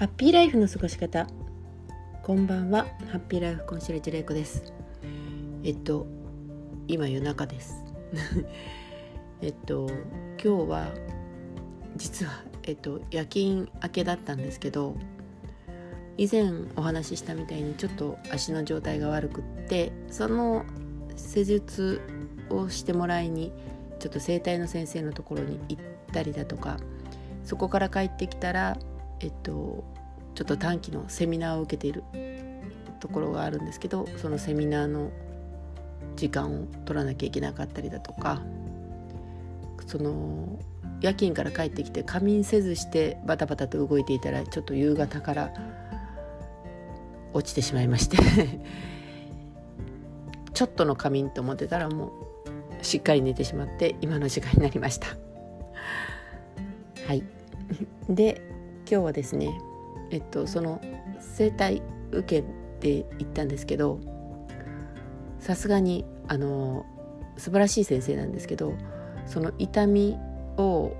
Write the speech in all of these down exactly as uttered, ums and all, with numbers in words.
ハッピーライフの過ごし方。こんばんは、ハッピーライフコンシェルジュレイコです。えっと今夜中ですえっと今日は実はえっと夜勤明けだったんですけど、以前お話ししたみたいにちょっと足の状態が悪くって、その施術をしてもらいにちょっと整体の先生のところに行ったりだとか、そこから帰ってきたらえっと、ちょっと短期のセミナーを受けているところがあるんですけど、そのセミナーの時間を取らなきゃいけなかったりだとか、その夜勤から帰ってきて仮眠せずしてバタバタと動いていたら、ちょっと夕方から落ちてしまいましてちょっとの仮眠と思ってたらもうしっかり寝てしまって今の時間になりましたはいで今日はですね、えっと、その整体受けて行ったんですけど、さすがにあの素晴らしい先生なんですけど、その痛みを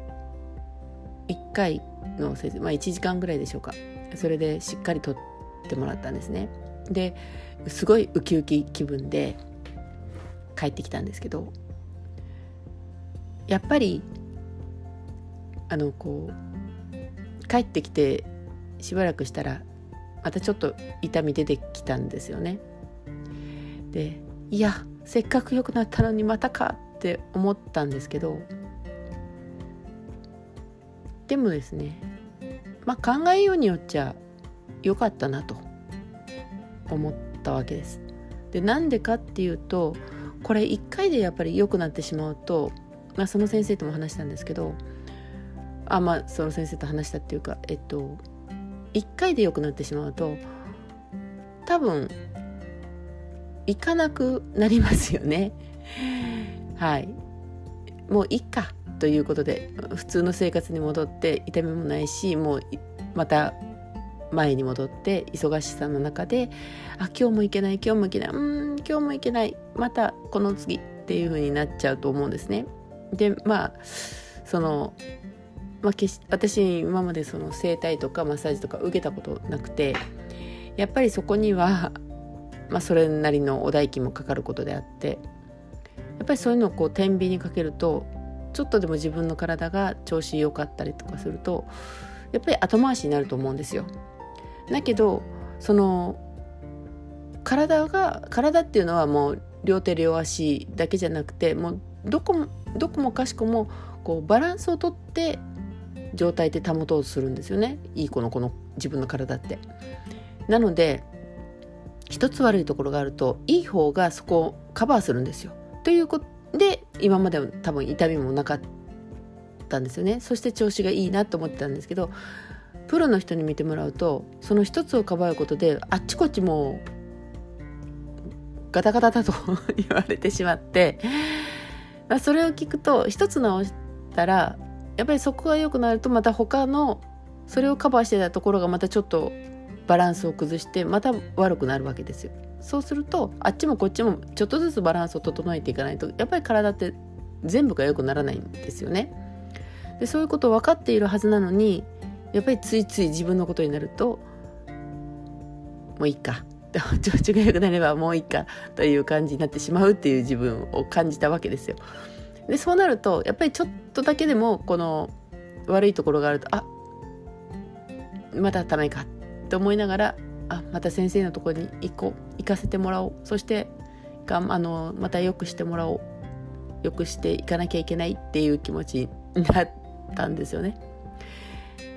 いっかいの先生、まあ、いちじかんぐらいでしょうか、それでしっかり取ってもらったんですね。ですごいウキウキ気分で帰ってきたんですけど、やっぱりあのこう帰ってきてしばらくしたらまたちょっと痛み出てきたんですよね。で、いやせっかく良くなったのにまたかって思ったんですけど、でもですね、まあ考えようによっちゃ良かったなと思ったわけです。で、なんでかっていうと、これいっかいでやっぱり良くなってしまうと、まあ、その先生とも話したんですけど、あまあ、その先生と話したっていうか、えっと、いっかいで良くなってしまうと多分行かなくなりますよねはい、もういっかということで普通の生活に戻って、痛みもないし、もうまた前に戻って忙しさの中で、あ今日も行けない今日も行けない、うーん今日も行けない、またこの次っていう風になっちゃうと思うんですね。で、まあそのまあ、決し私今までその整体とかマッサージとか受けたことなくて、やっぱりそこには、まあ、それなりのお代金もかかることであって、やっぱりそういうのをこう天秤にかけると、ちょっとでも自分の体が調子良かったりとかするとやっぱり後回しになると思うんですよ。だけどその体が体っていうのはもう両手両足だけじゃなくて、もうどこもどこもかしこもこうバランスをとって状態で保とうとするんですよね。いい子のこの自分の体って。なので一つ悪いところがあると、いい方がそこをカバーするんですよ。ということで今までは多分痛みもなかったんですよね。そして調子がいいなと思ってたんですけど、プロの人に見てもらうと、その一つをかばうことであっちこっちもうガタガタだと言われてしまって、まあ、それを聞くと一つ直したらやっぱりそこが良くなると、また他のそれをカバーしてたところがまたちょっとバランスを崩してまた悪くなるわけですよ。そうするとあっちもこっちもちょっとずつバランスを整えていかないと、やっぱり体って全部が良くならないんですよね。で、そういうことを分かっているはずなのに、やっぱりついつい自分のことになるともういいか調子が良くなればもういいかという感じになってしまうっていう自分を感じたわけですよ。で、そうなるとやっぱりちょっとだけでもこの悪いところがあると、あまたダメかと思いながら、あまた先生のところに行こう、行かせてもらおう、そしてがあのまた良くしてもらおう、良くしていかなきゃいけないっていう気持ちになったんですよね。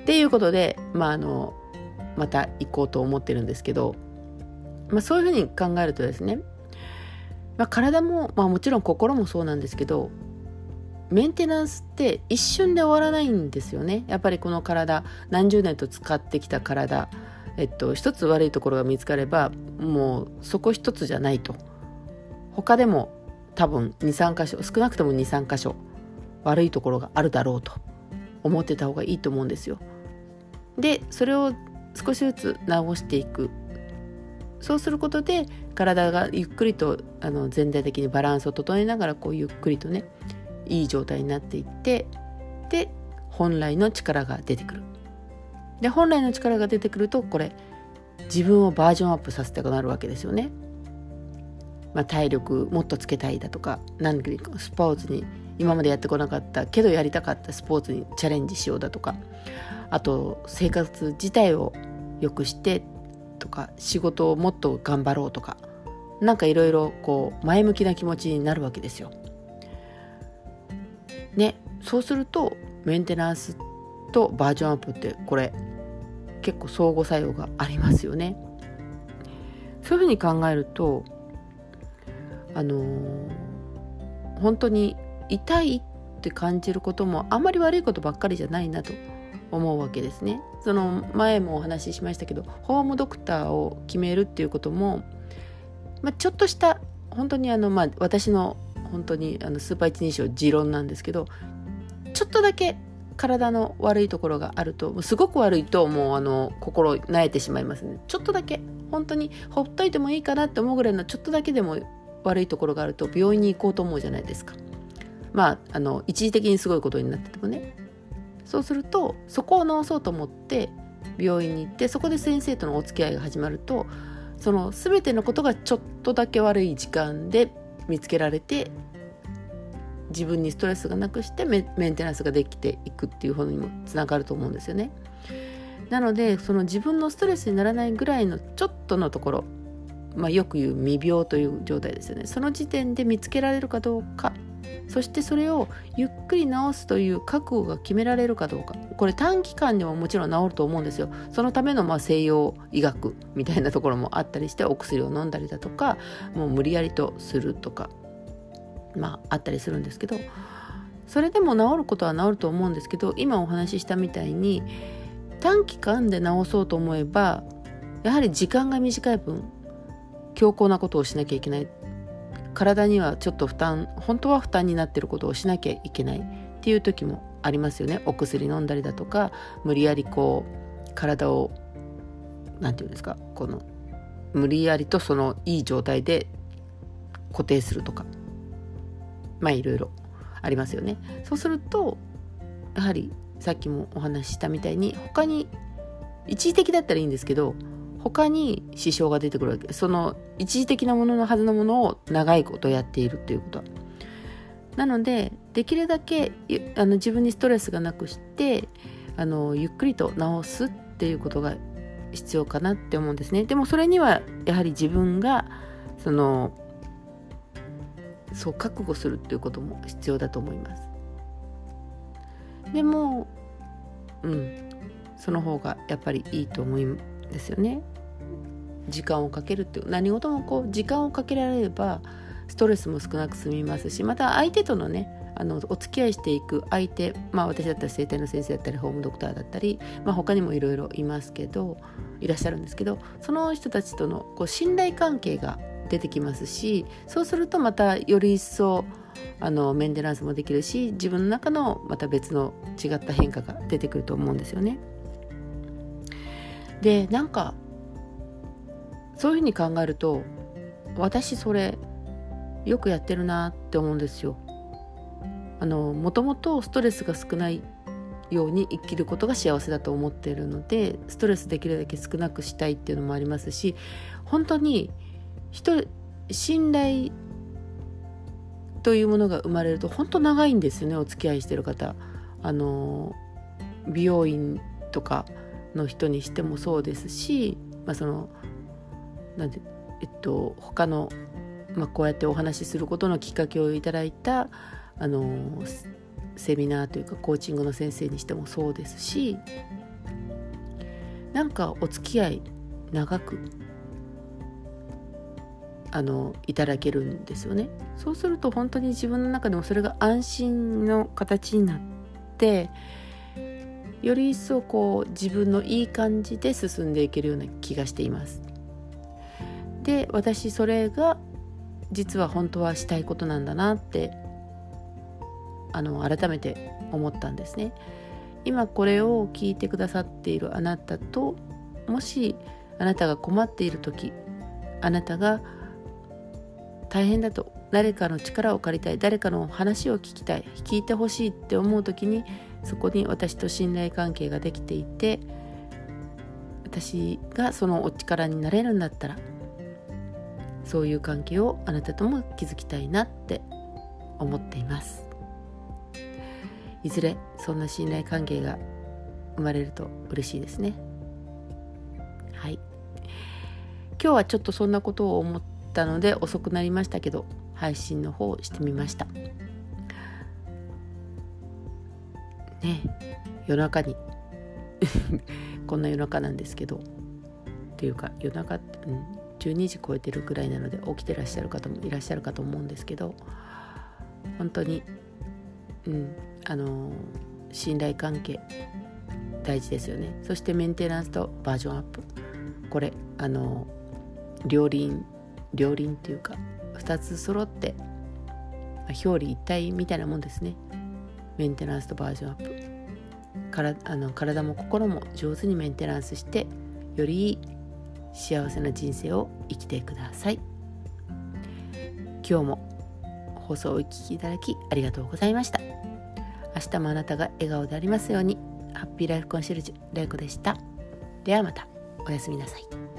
っていうことで、まあ、あのまた行こうと思ってるんですけど、まあ、そういうふうに考えるとですね、まあ、体も、まあ、もちろん心もそうなんですけど、メンテナンスって一瞬で終わらないんですよね。やっぱりこの体何十年と使ってきた体、えっと、一つ悪いところが見つかればもうそこ一つじゃないと、他でも多分 にさんかしょ、少なくとも にさんかしょ悪いところがあるだろうと思ってた方がいいと思うんですよ。で、それを少しずつ直していく。そうすることで体がゆっくりとあの全体的にバランスを整えながら、こうゆっくりとね、いい状態になっていって、で本来の力が出てくる。で本来の力が出てくると、これ自分をバージョンアップさせたくなるわけですよね。まあ、体力もっとつけたいだとか、何かスポーツに今までやってこなかったけどやりたかったスポーツにチャレンジしようだとか、あと生活自体を良くしてとか、仕事をもっと頑張ろうとか、なんかいろいろこう前向きな気持ちになるわけですよ。ね、そうするとメンテナンスとバージョンアップってこれ結構相互作用がありますよね。そういうふうに考えると、あのー、本当に痛いって感じることもあんまり悪いことばっかりじゃないなと思うわけですね。その前もお話ししましたけど、ホームドクターを決めるっていうことも、まあ、ちょっとした本当にあの、まあ、私の本当にあのスーパー一人称持論なんですけど、ちょっとだけ体の悪いところがあると、すごく悪いともうあの心なえてしまいますね。ちょっとだけ本当にほっといてもいいかなって思うぐらいのちょっとだけでも悪いところがあると病院に行こうと思うじゃないですか。まあ、あの一時的にすごいことになっててもね。そうするとそこを治そうと思って病院に行って、そこで先生とのお付き合いが始まると、その全てのことがちょっとだけ悪い時間で見つけられて、自分にストレスがなくしてメンテナンスができていくっていう方にもつながると思うんですよね。なのでその自分のストレスにならないぐらいのちょっとのところ、まあ、よく言う未病という状態ですよね。その時点で見つけられるかどうか、そしてそれをゆっくり治すという覚悟が決められるかどうか、これ短期間でももちろん治ると思うんですよ。そのためのまあ西洋医学みたいなところもあったりして、お薬を飲んだりだとか、もう無理やりとするとか、まああったりするんですけど、それでも治ることは治ると思うんですけど、今お話ししたみたいに短期間で治そうと思えば、やはり時間が短い分強硬なことをしなきゃいけない、体にはちょっと負担、本当は負担になっていることをしなきゃいけないっていう時もありますよね。お薬飲んだりだとか、無理やりこう体をなんていうんですか、この無理やりとそのいい状態で固定するとか、まあいろいろありますよね。そうするとやはりさっきもお話ししたみたいに、他に一時的だったらいいんですけど、他に支障が出てくるわけ、その一時的なもののはずのものを長いことやっているということは、なのでできるだけあの自分にストレスがなくして、あのゆっくりと治すっていうことが必要かなって思うんですね。でもそれにはやはり自分がそのそう覚悟するっていうことも必要だと思います。でも、うん、その方がやっぱりいいと思うんですよね。時間をかけるっていう、何事もこう時間をかけられればストレスも少なく済みますし、また相手とのね、あのお付き合いしていく相手、まあ私だったら整体の先生だったり、ホームドクターだったり、まあ他にもいろいろいますけど、いらっしゃるんですけど、その人たちとのこう信頼関係が出てきますし、そうするとまたより一層あのメンテナンスもできるし、自分の中のまた別の違った変化が出てくると思うんですよね。で、なんかそういうふうに考えると、私それよくやってるなって思うんですよ。あのもともとストレスが少ないように生きることが幸せだと思っているので、ストレスできるだけ少なくしたいっていうのもありますし、本当に人信頼というものが生まれると本当長いんですよね、お付き合いしてる方。あの美容院とかの人にしてもそうですし、まあそのなんてえっと他の、まあ、こうやってお話しすることのきっかけをいただいたあのセミナーというかコーチングの先生にしてもそうですし、なんかお付き合い長くあのいただけるんですよね。そうすると本当に自分の中でもそれが安心の形になって、より一層こう自分のいい感じで進んでいけるような気がしています。で、私それが実は本当はしたいことなんだなってあの改めて思ったんですね。今これを聞いてくださっているあなたと、もしあなたが困っている時、あなたが大変だと、誰かの力を借りたい、誰かの話を聞きたい、聞いてほしいって思う時に、そこに私と信頼関係ができていて、私がそのお力になれるんだったら、そういう関係をあなたとも築きたいなって思っています。いずれそんな信頼関係が生まれると嬉しいですね。はい、今日はちょっとそんなことを思ったので遅くなりましたけど、配信の方をしてみましたね。夜中にこんな夜中なんですけど、っていうか夜中、うん、じゅうにじ超えてるくらいなので起きてらっしゃる方もいらっしゃるかと思うんですけど、本当に、うん、あのー、信頼関係大事ですよね。そしてメンテナンスとバージョンアップ、これあのー、両輪両輪っていうかふたつ揃って表裏一体みたいなもんですね。メンテナンスとバージョンアップ、からあの体も心も上手にメンテナンスして、より幸せな人生を生きてください。今日も放送をお聞きいただきありがとうございました。明日もあなたが笑顔でありますように。ハッピーライフコンシェルジュれいこでした。ではまた、おやすみなさい。